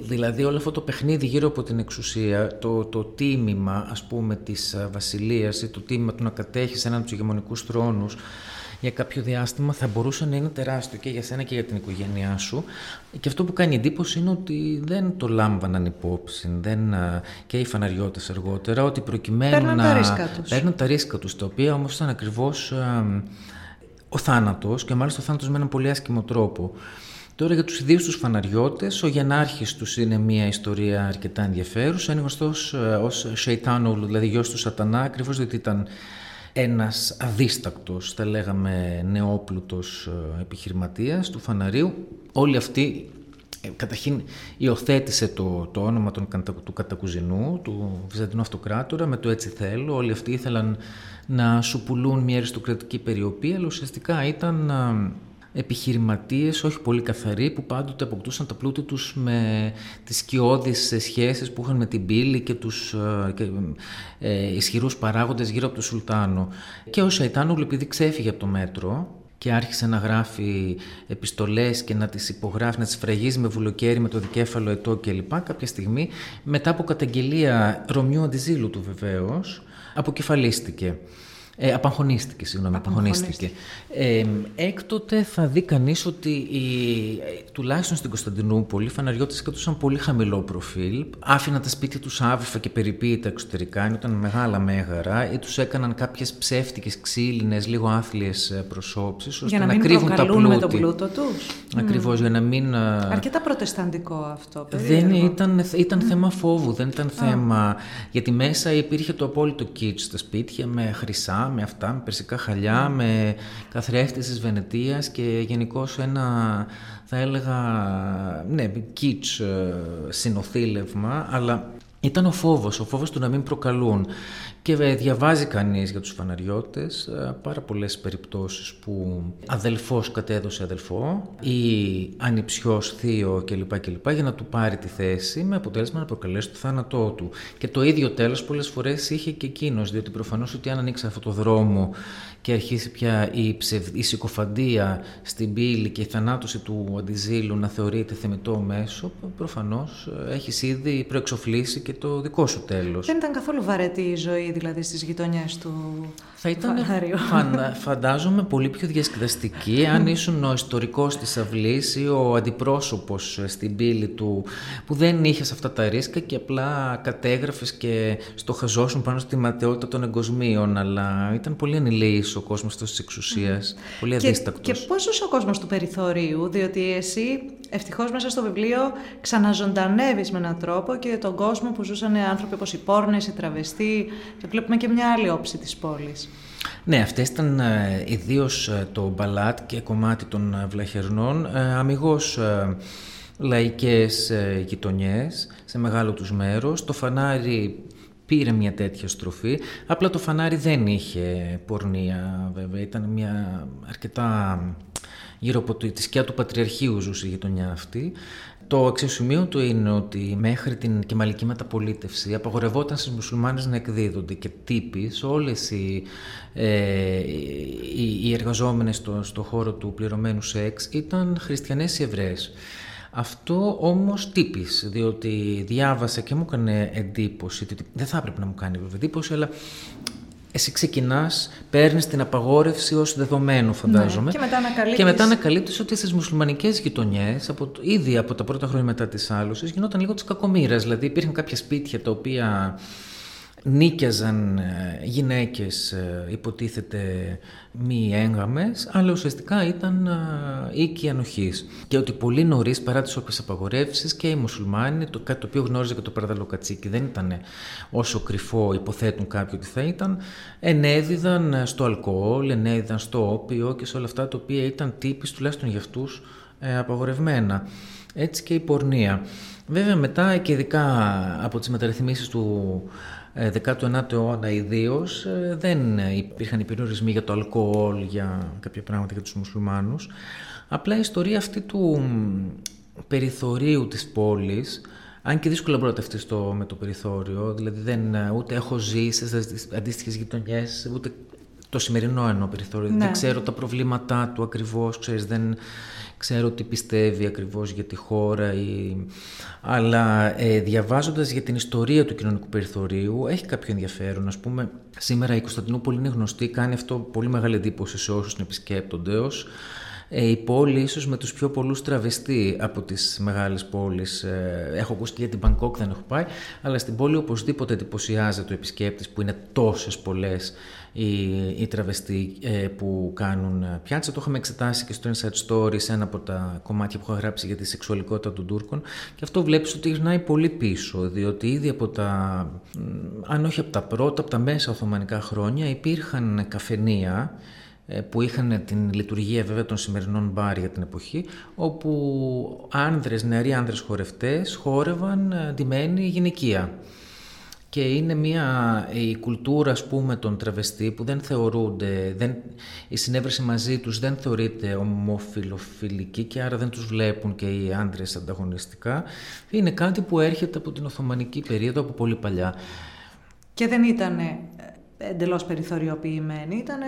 Δηλαδή όλο αυτό το παιχνίδι γύρω από την εξουσία, το, το τίμημα, ας πούμε, της βασιλείας ή το τίμημα του να κατέχεις έναν από τους ηγεμονικούς θρόνους για κάποιο διάστημα, θα μπορούσε να είναι τεράστιο και για σένα και για την οικογένειά σου. Και αυτό που κάνει εντύπωση είναι ότι δεν το λάμβαναν υπόψη, δεν, και οι φαναριώτες αργότερα, ότι προκειμένου παίρνουν να... παίρνουν τα ρίσκα τους, τα οποία όμως ήταν ακριβώς ο θάνατος, και μάλιστα ο θάνατος με έναν πολύ άσχημο τρόπο. Τώρα για τους ιδίους τους φαναριώτες, ο γενάρχης τους είναι μια ιστορία αρκετά ενδιαφέρουσα. Είναι γνωστός ως Σεϊτάνογλου, δηλαδή γιος του Σατανά, ακριβώς διότι ήταν ένας αδίστακτος, θα λέγαμε, νεόπλουτος επιχειρηματίας του φαναρίου. Όλοι αυτοί, καταρχήν υιοθέτησε το, το όνομα των, του Κατακουζινού, του Βυζαντινού Αυτοκράτορα, με το έτσι θέλω. Όλοι αυτοί ήθελαν να σου πουλούν μια αριστοκρατική περιοπή, αλλά ουσιαστικά ήταν... επιχειρηματίες, όχι πολύ καθαροί, που πάντοτε αποκτούσαν τα πλούτη τους με τις σκιώδεις σχέσεις που είχαν με την πύλη και τους και, ε, ισχυρούς παράγοντες γύρω από τον Σουλτάνο. Και ο Σεϊτάνογλου, επειδή ξέφυγε από το μέτρο και άρχισε να γράφει επιστολές και να τις υπογράφει, να τις φραγίζει με βουλοκαίρι, με το δικέφαλο ετώ κλπ, κάποια στιγμή, μετά από καταγγελία Ρωμιού Αντιζήλου του βεβαίως, αποκεφαλίστηκε. Ε, απαγχωνίστηκε, συγγνώμη, απαγχωνίστηκε. Ε, έκτοτε θα δει κανείς ότι οι, τουλάχιστον στην Κωνσταντινούπολη οι φαναριώτες κρατούσαν πολύ χαμηλό προφίλ, άφηναν τα σπίτια τους άβυφα και περιποίητα εξωτερικά, ενώ ήταν μεγάλα μέγαρα, ή τους έκαναν κάποιες ψεύτικες, ξύλινες, λίγο άθλιες προσώψεις, ώστε να, να κρύβουν τα πλούτη. Για να μην προκαλούν με τον πλούτο τους. Ακριβώς, mm. για να μην... Αρκετά προτεσταντικό αυτό. Δεν ήταν, ήταν mm. θέμα φόβου, δεν ήταν mm. θέμα... Mm. Γιατί μέσα υπήρχε το απόλυτο κιτς στα σπίτια με χρυσά, αυτά, με αυτά, με περσικά χαλιά, με καθρέφτες της Βενετίας και γενικώς ένα, θα έλεγα, ναι, kitsch συνοθήλευμα, αλλά ήταν ο φόβος, ο φόβος του να μην προκαλούν. Και διαβάζει κανείς για τους φαναριώτες πάρα πολλές περιπτώσεις που αδελφός κατέδωσε αδελφό ή ανιψιός θείο κλπ, κλπ για να του πάρει τη θέση με αποτέλεσμα να προκαλέσει το θάνατό του. Και το ίδιο τέλος πολλές φορές είχε και εκείνος, διότι προφανώς ότι αν ανοίξει αυτό το δρόμο και αρχίσει πια η, ψευ... η συκοφαντία στην πύλη και η θανάτωση του αντιζήλου να θεωρείται θεμητό μέσο, προφανώς έχεις ήδη προεξοφλήσει και το δικό σου τέλος. Δεν ήταν καθόλου βαρετή η ζωή δηλαδή στις γειτονιές του θα ήταν, φαν, φαντάζομαι, πολύ πιο διασκεδαστική αν ήσουν ο ιστορικός της αυλής ή ο αντιπρόσωπος στην πύλη του που δεν είχες αυτά τα ρίσκα και απλά κατέγραφες και στοχαζόσουν πάνω στη ματαιότητα των εγκοσμίων, αλλά ήταν πολύ ανηλύης ο κόσμος της εξουσίας, mm. πολύ αδίστακτος. Και, και πώς ζούσε ο κόσμος του περιθωρίου, διότι εσύ ευτυχώς μέσα στο βιβλίο ξαναζωντανεύεις με έναν τρόπο και τον κόσμο που ζούσαν άνθρωποι όπως οι πόρνες, οι τραβεστοί, και βλέπουμε και μια άλλη όψη της πόλης. Ναι, αυτές ήταν ε, ιδίως το Μπαλάτ και κομμάτι των Βλαχερνών, ε, αμιγώς ε, λαϊκές ε, γειτονιές σε μεγάλο τους μέρος. Το Φανάρι πήρε μια τέτοια στροφή, απλά το Φανάρι δεν είχε πορνεία βέβαια, ήταν μια αρκετά γύρω από τη σκιά του Πατριαρχείου ζούσε η γειτονιά αυτή. Το αξιοσημείωτο είναι ότι μέχρι την κεμαλική μεταπολίτευση απαγορευόταν στις μουσουλμάνες να εκδίδονται και τύπης όλες οι, ε, οι, οι εργαζόμενες στο, στο χώρο του πληρωμένου σεξ ήταν χριστιανές ή Εβραίες. Αυτό όμως τύπης, διότι διάβασα και μου έκανε εντύπωση, δεν θα έπρεπε να μου κάνει εντύπωση, αλλά εσύ ξεκινάς, παίρνεις την απαγόρευση ως δεδομένο, φαντάζομαι. Ναι, και μετά ανακαλύπτεις. Και μετά ανακαλύπτεις ότι στις μουσουλμανικές γειτονιές, από, ήδη από τα πρώτα χρόνια μετά της άλωσης, γινόταν λίγο της κακομοίρας. Δηλαδή υπήρχαν κάποια σπίτια τα οποία νίκιαζαν γυναίκες, υποτίθεται μη έγγαμες, αλλά ουσιαστικά ήταν οίκοι ανοχής. Και ότι πολύ νωρίς, παρά τις όποιες απαγορεύσεις, και οι μουσουλμάνοι, το, κάτι το οποίο γνώριζε και το Παρδαλό Κατσίκι, δεν ήταν όσο κρυφό υποθέτουν κάποιοι ότι θα ήταν, ενέδιδαν στο αλκοόλ, ενέδιδαν στο όπιο και σε όλα αυτά τα οποία ήταν τύπης, τουλάχιστον για αυτούς, απαγορευμένα. Έτσι και η πορνεία. Βέβαια μετά και ειδικά από τις μεταρρυθμίσεις του δέκατου ένατου αιώνα ιδίως δεν υπήρχαν οι περιορισμοί για το αλκοόλ, για κάποια πράγματα για τους μουσουλμάνους. Απλά η ιστορία αυτή του περιθωρίου της πόλης, αν και δύσκολα μπορώ να ταυτιστώ στο με το περιθώριο, δηλαδή δεν, ούτε έχω ζήσει στις αντίστοιχες γειτονιές, ούτε το σημερινό εννοώ περιθώριο, ναι. Δεν ξέρω τα προβλήματά του ακριβώς, ξέρεις, δεν ξέρω τι πιστεύει ακριβώς για τη χώρα, ή... αλλά ε, διαβάζοντας για την ιστορία του κοινωνικού περιθωρίου έχει κάποιο ενδιαφέρον. Ας πούμε, σήμερα η Κωνσταντινούπολη είναι γνωστή, κάνει αυτό πολύ μεγάλη εντύπωση σε όσους την επισκέπτονται, ως ε, η πόλη ίσως με τους πιο πολλούς τραβεστή από τις μεγάλες πόλεις. Ε, έχω ακούσει και για την Μπαγκόκ, δεν έχω πάει, αλλά στην πόλη οπωσδήποτε εντυπωσιάζεται ο επισκέπτης που είναι τόσες πολλές οι, οι τραβεστοί ε, που κάνουν πιάτσα. Το είχαμε εξετάσει και στο Inside Story σε ένα από τα κομμάτια που είχα γράψει για τη σεξουαλικότητα των Τούρκων, και αυτό βλέπεις ότι γυρνάει πολύ πίσω, διότι ήδη από τα, αν όχι από τα πρώτα, από τα μέσα οθωμανικά χρόνια υπήρχαν καφενεία που είχαν την λειτουργία βέβαια των σημερινών μπάρ για την εποχή, όπου άνδρες, νεαροί άνδρες χορευτές χόρευαν ντυμένοι γυναικεία. Και είναι μια η κουλτούρα, ας πούμε, των τραβεστή που δεν θεωρούνται, δεν, η συνέβρεση μαζί τους δεν θεωρείται ομοφιλοφιλική και άρα δεν τους βλέπουν και οι άντρες ανταγωνιστικά. Είναι κάτι που έρχεται από την Οθωμανική περίοδο, από πολύ παλιά. Και δεν ήταν εντελώς περιθωριοποιημένη, ήταν...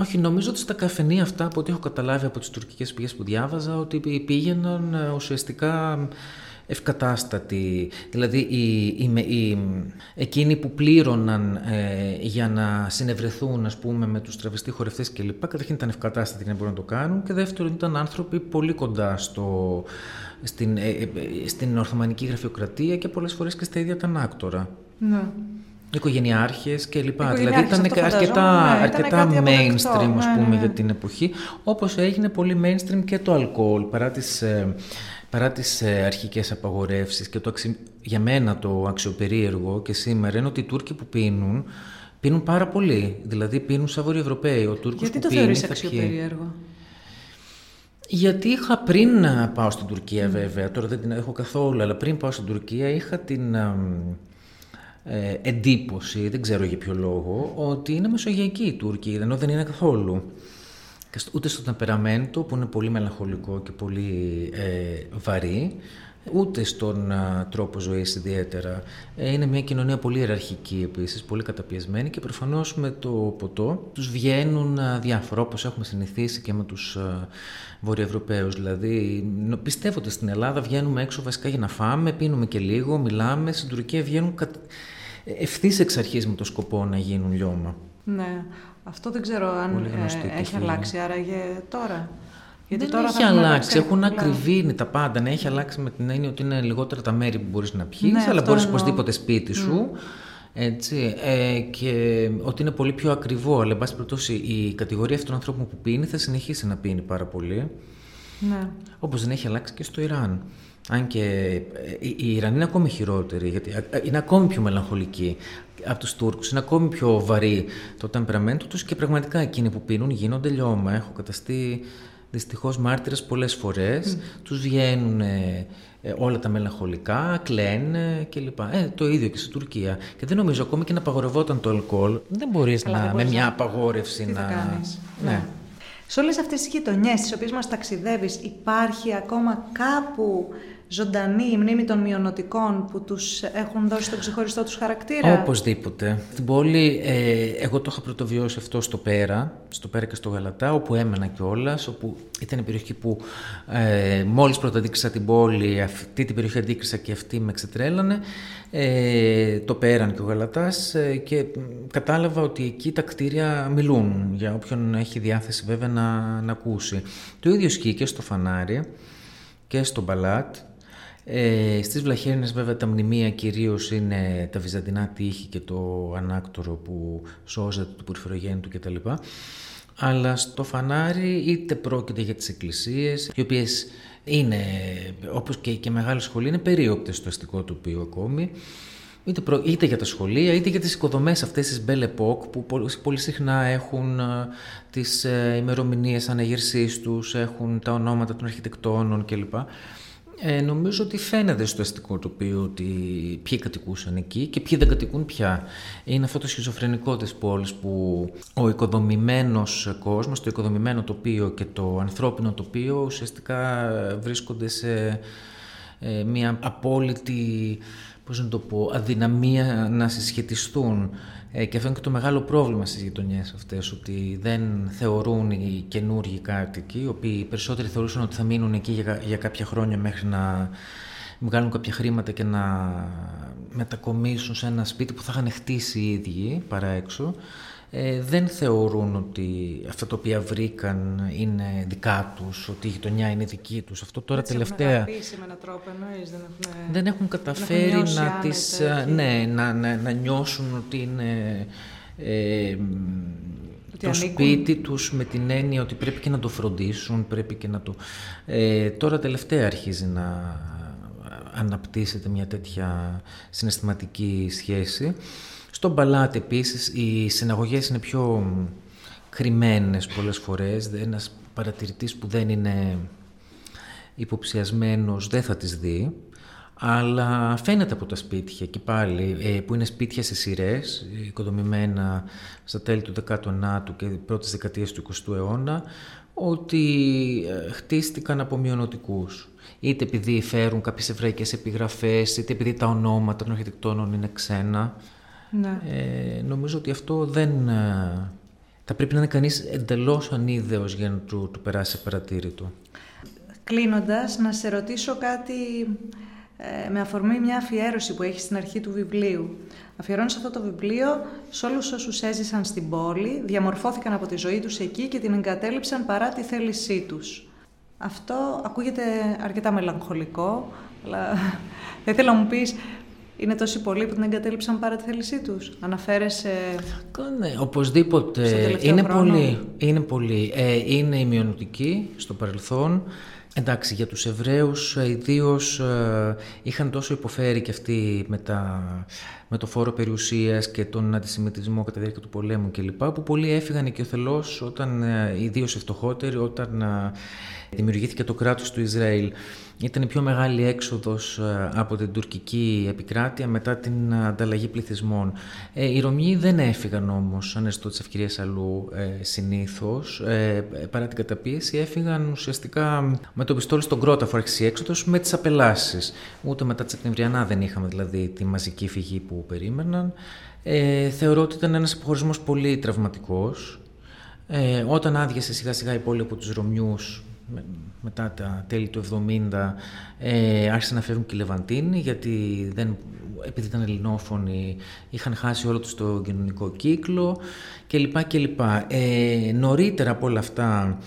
Όχι, νομίζω ότι στα καφενεία αυτά, από ό,τι έχω καταλάβει από τις τουρκικές πηγές που διάβαζα, ότι πήγαιναν ουσιαστικά... ευκατάστατη, δηλαδή οι, οι, οι, εκείνοι που πλήρωναν ε, για να συνευρεθούν, ας πούμε, με τους τραβεστή χορευτές και λοιπά, καταρχήν ήταν ευκατάστατοι για να μπορούν να το κάνουν, και δεύτερον ήταν άνθρωποι πολύ κοντά στο, στην, ε, ε, στην Οθωμανική γραφειοκρατία και πολλές φορές και στα ίδια τα άκτορα. Ναι. Οικογενειάρχες και λοιπά. Δηλαδή ήταν αρκετά, ναι, αρκετά mainstream, ναι, ας πούμε, ναι, για την εποχή, όπως έγινε πολύ mainstream και το αλκοόλ, παρά τις... Ε, Παρά τις αρχικές απαγορεύσεις. Και το αξι... για μένα το αξιοπερίεργο και σήμερα είναι ότι οι Τούρκοι που πίνουν Πίνουν πάρα πολύ. Δηλαδή πίνουν σαν Βορειοευρωπαίοι. Ο Τούρκος Γιατί που το θεωρείς αξιοπερίεργο? Γιατί είχα πριν να πάω στην Τουρκία, βέβαια, τώρα δεν την έχω καθόλου, αλλά πριν πάω στην Τουρκία είχα την ε, εντύπωση, δεν ξέρω για ποιο λόγο, ότι είναι μεσογειακοί οι Τούρκοι, ενώ δεν είναι καθόλου. Ούτε στο ταπεραμέντο που είναι πολύ μελαγχολικό και πολύ ε, βαρύ, ούτε στον α, τρόπο ζωής ιδιαίτερα. Ε, είναι μια κοινωνία πολύ ιεραρχική επίσης, πολύ καταπιεσμένη και προφανώς με το ποτό τους βγαίνουν α, διάφορα, όπως έχουμε συνηθίσει και με τους α, Βορειοευρωπαίους. Δηλαδή, πιστεύοντας στην Ελλάδα βγαίνουμε έξω βασικά για να φάμε, πίνουμε και λίγο, μιλάμε. Στην Τουρκία βγαίνουν κα... ευθύς εξ αρχής με το σκοπό να γίνουν λιώμα. Ναι. Αυτό δεν ξέρω αν ε, έχει αλλάξει άραγε τώρα. Γιατί δεν τώρα έχει αλλάξει, έχουν ακριβήνει τα πάντα. Ναι, έχει αλλάξει με την έννοια ότι είναι λιγότερα τα μέρη που μπορείς να πιείς, ναι, αλλά μπορείς οπωσδήποτε σπίτι σου. Mm. Έτσι, ε, και ότι είναι πολύ πιο ακριβό. Αλλά, εν πάση περιπτώσει, η κατηγορία αυτών των ανθρώπων που πίνει θα συνεχίσει να πίνει πάρα πολύ. Ναι. Όπως δεν έχει αλλάξει και στο Ιράν. Αν και οι Ιρανοί είναι ακόμη χειρότεροι, γιατί είναι ακόμη πιο μελαγχολικοί από τους Τούρκους, είναι ακόμη πιο βαρύ το ταμπεραμέντο τους και πραγματικά εκείνοι που πίνουν γίνονται λιώμα. Έχω καταστεί δυστυχώς μάρτυρας πολλές φορές, mm. τους βγαίνουν ε, όλα τα μελαγχολικά, κλαίνε κλπ. Ε, το ίδιο και στην Τουρκία. Και δεν νομίζω ακόμη και να απαγορευόταν το αλκοόλ. Δεν μπορείς να, με μια απαγόρευση να... Ναι. Σε όλες αυτές τις γειτονιές τις οποίες μας ταξιδεύεις υπάρχει ακόμα κάπου ζωντανή η μνήμη των μειονοτικών που τους έχουν δώσει τον ξεχωριστό τους χαρακτήρα? Οπωσδήποτε. Στην πόλη, ε, εγώ το είχα πρωτοβιώσει αυτό στο Πέρα, στο Πέρα και στο Γαλατά, όπου έμενα κιόλας, όπου ήταν η περιοχή που ε, μόλις πρώτα αντίκρισα την πόλη, αυτή την περιοχή αντίκρισα και αυτή με ξετρέλανε, ε, το Πέραν και ο Γαλατάς, ε, και κατάλαβα ότι εκεί τα κτίρια μιλούν, για όποιον έχει διάθεση βέβαια να, να ακούσει. Το ίδιο ισχύει και στο Φανάρι και στο Μπαλάτ. Ε, στις Βλαχέρνες βέβαια τα μνημεία κυρίως είναι τα βυζαντινά τείχη και το ανάκτορο που σώζεται του πορφυρογέννητου κτλ. Αλλά στο Φανάρι είτε πρόκειται για τις εκκλησίες, οι οποίες είναι, όπως και, και μεγάλη σχολή, είναι περίοπτες στο αστικό τοπίο ακόμη, είτε, προ, είτε για τα σχολεία, είτε για τις οικοδομές αυτές της Belle Époque που πολύ, πολύ συχνά έχουν τις ε, ημερομηνίες αναγερσής τους, έχουν τα ονόματα των αρχιτεκτόνων κλπ. Ε, νομίζω ότι φαίνεται στο αστικό τοπίο ότι ποιοι κατοικούσαν εκεί και ποιοι δεν κατοικούν πια. Είναι αυτό το σχιζοφρενικό της πόλης που ο οικοδομημένος κόσμος, το οικοδομημένο τοπίο και το ανθρώπινο τοπίο ουσιαστικά βρίσκονται σε ε, μια απόλυτη, πώς να το πω, αδυναμία να συσχετιστούν. Ε, και αυτό είναι και το μεγάλο πρόβλημα στις γειτονιές αυτές, ότι δεν θεωρούν οι καινούργοι κάτοικοι, οι οποίοι περισσότεροι θεωρούσαν ότι θα μείνουν εκεί για, για κάποια χρόνια μέχρι να βγάλουν κάποια χρήματα και να μετακομίσουν σε ένα σπίτι που θα είχαν χτίσει οι ίδιοι παρά έξω. Ε, δεν θεωρούν ότι αυτά τα οποία βρήκαν είναι δικά τους, ότι η γειτονιά είναι δική τους. Αυτό τώρα έτσι τελευταία. Με έναν τρόπο, εννοείς, δεν, έχουν... δεν έχουν καταφέρει δεν έχουν να, τις, ναι, να, να, να νιώσουν ότι είναι ε, ότι το ανήκουν. Σπίτι τους, με την έννοια ότι πρέπει και να το φροντίσουν, πρέπει και να το. Ε, τώρα τελευταία αρχίζει να αναπτύσσεται μια τέτοια συναισθηματική σχέση. Στο Μπαλάτ επίσης οι συναγωγές είναι πιο κρυμμένες πολλές φορές. Ένας παρατηρητής που δεν είναι υποψιασμένος δεν θα τις δει, αλλά φαίνεται από τα σπίτια και πάλι, που είναι σπίτια σε σειρές, οικοδομημένα στα τέλη του δέκατου όγδοου και πρώτες δεκαετίες του εικοστού αιώνα, ότι χτίστηκαν από μειονοτικούς. Είτε επειδή φέρουν κάποιες εβραϊκές επιγραφές, είτε επειδή τα ονόματα των αρχιτεκτόνων είναι ξένα. Ναι. Ε, νομίζω ότι αυτό δεν... θα πρέπει να είναι κανείς εντελώς ανίδεος για να του, του περάσει παρατήρητο. Κλείνοντας, να σε ρωτήσω κάτι ε, με αφορμή μια αφιέρωση που έχεις στην αρχή του βιβλίου. Αφιερώνεις αυτό το βιβλίο σε όλους όσους έζησαν στην πόλη, διαμορφώθηκαν από τη ζωή τους εκεί και την εγκατέλειψαν παρά τη θέλησή τους. Αυτό ακούγεται αρκετά μελαγχολικό, αλλά θα ήθελα να μου πεις... Είναι τόσοι πολλοί που την εγκατέλειψαν παρά τη θέλησή τους. Αναφέρεσαι. Ναι, οπωσδήποτε. Είναι πολλοί. Είναι, πολύ. Ε, είναι οι μειονοτικοί στο παρελθόν Εντάξει, για τους Εβραίους ιδίως ε, είχαν τόσο υποφέρει και αυτοί με, τα, με το φόρο περιουσίας και τον αντισημιτισμό κατά τη διάρκεια του πολέμου κλπ, που πολλοί έφυγαν οικειοθελώς, όταν, ε, ιδίως οι φτωχότεροι, όταν ε, δημιουργήθηκε το κράτος του Ισραήλ. Ήταν η πιο μεγάλη έξοδος ε, από την τουρκική επικράτεια μετά την ανταλλαγή πληθυσμών. Ε, οι Ρωμιοί δεν έφυγαν όμως, ανέστω της ευκαιρίας αλλού ε, συνήθως, ε, παρά την καταπίεση, έφυγαν ουσιαστικά με το πιστόλι στον κρόταφο, άρχισε η έξοδος, με τις απελάσεις. Ούτε μετά τη Σεπτεμβριανά δεν είχαμε δηλαδή τη μαζική φυγή που περίμεναν. Ε, θεωρώ ότι ήταν ένας αποχωρισμός πολύ τραυματικός. Ε, όταν άδειασε σιγά σιγά η πόλη από τους Ρωμιούς, με, μετά τα τέλη του εβδομήντα, ε, άρχισαν να φεύγουν και οι Λεβαντίνοι, γιατί δεν, επειδή ήταν ελληνόφωνοι, είχαν χάσει όλο τους το κοινωνικό κύκλο κλπ. Ε, νωρίτερα από όλα αυτά,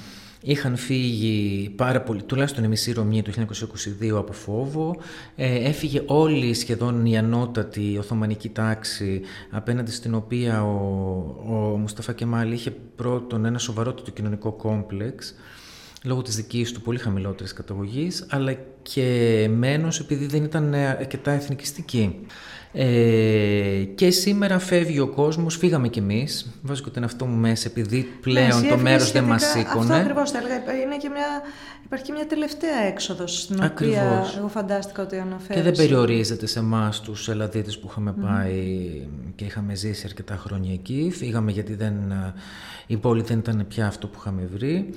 είχαν φύγει πάρα πολύ, τουλάχιστον η μισή Ρωμιοί το χίλια εννιακόσια είκοσι δύο από φόβο. Ε, έφυγε όλη σχεδόν η ανώτατη οθωμανική τάξη, απέναντι στην οποία ο, ο Μουσταφά Κεμάλη είχε πρώτον ένα σοβαρότατο κοινωνικό κόμπλεξ, λόγω της δικής του πολύ χαμηλότερης καταγωγής, αλλά και μένος επειδή δεν ήταν αρκετά εθνικιστική. Ε, και σήμερα φεύγει ο κόσμος, φύγαμε κι εμείς, βάζω και τον εαυτό μου μέσα, επειδή πλέον Εσύ, το μέρος δεν μας σήκωνε. Αυτό ακριβώς θα έλεγα, είναι και μια, υπάρχει και μια τελευταία έξοδος στην ακριβώς. οποία εγώ φαντάστηκα ότι αναφέρεις. Και δεν περιορίζεται σε εμάς τους Ελλαδίτες που είχαμε πάει mm. και είχαμε ζήσει αρκετά χρόνια εκεί. Φύγαμε γιατί δεν, η πόλη δεν ήταν πια αυτό που είχαμε βρει.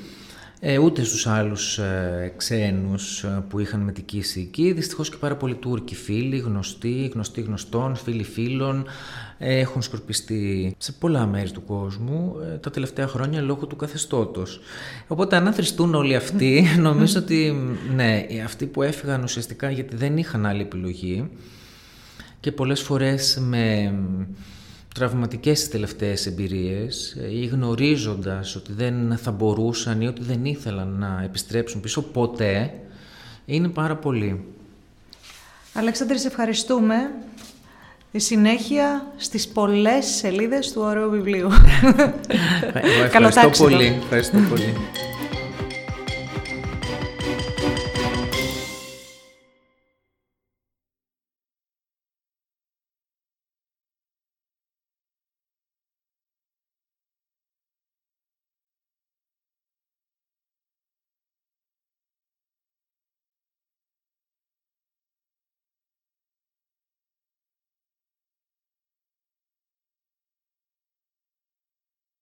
Ε, ούτε στους άλλους ε, ξένους ε, που είχαν μετικήσει εκεί. Δυστυχώς και πάρα πολλοί Τούρκοι φίλοι, γνωστοί, γνωστοί γνωστών, φίλοι φίλων, ε, έχουν σκορπιστεί σε πολλά μέρη του κόσμου ε, τα τελευταία χρόνια λόγω του καθεστώτος. Οπότε αν αθρηστούν όλοι αυτοί, νομίζω ότι ναι, αυτοί που έφυγαν ουσιαστικά γιατί δεν είχαν άλλη επιλογή και πολλές φορές με τραυματικές τις τελευταίες εμπειρίες ή γνωρίζοντας ότι δεν θα μπορούσαν ή ότι δεν ήθελαν να επιστρέψουν πίσω ποτέ, είναι πάρα πολύ. Αλέξανδρε, σε ευχαριστούμε. Η συνέχεια στις πολλές σελίδες του ωραίου βιβλίου. Ευχαριστώ πολύ. Ευχαριστώ πολύ.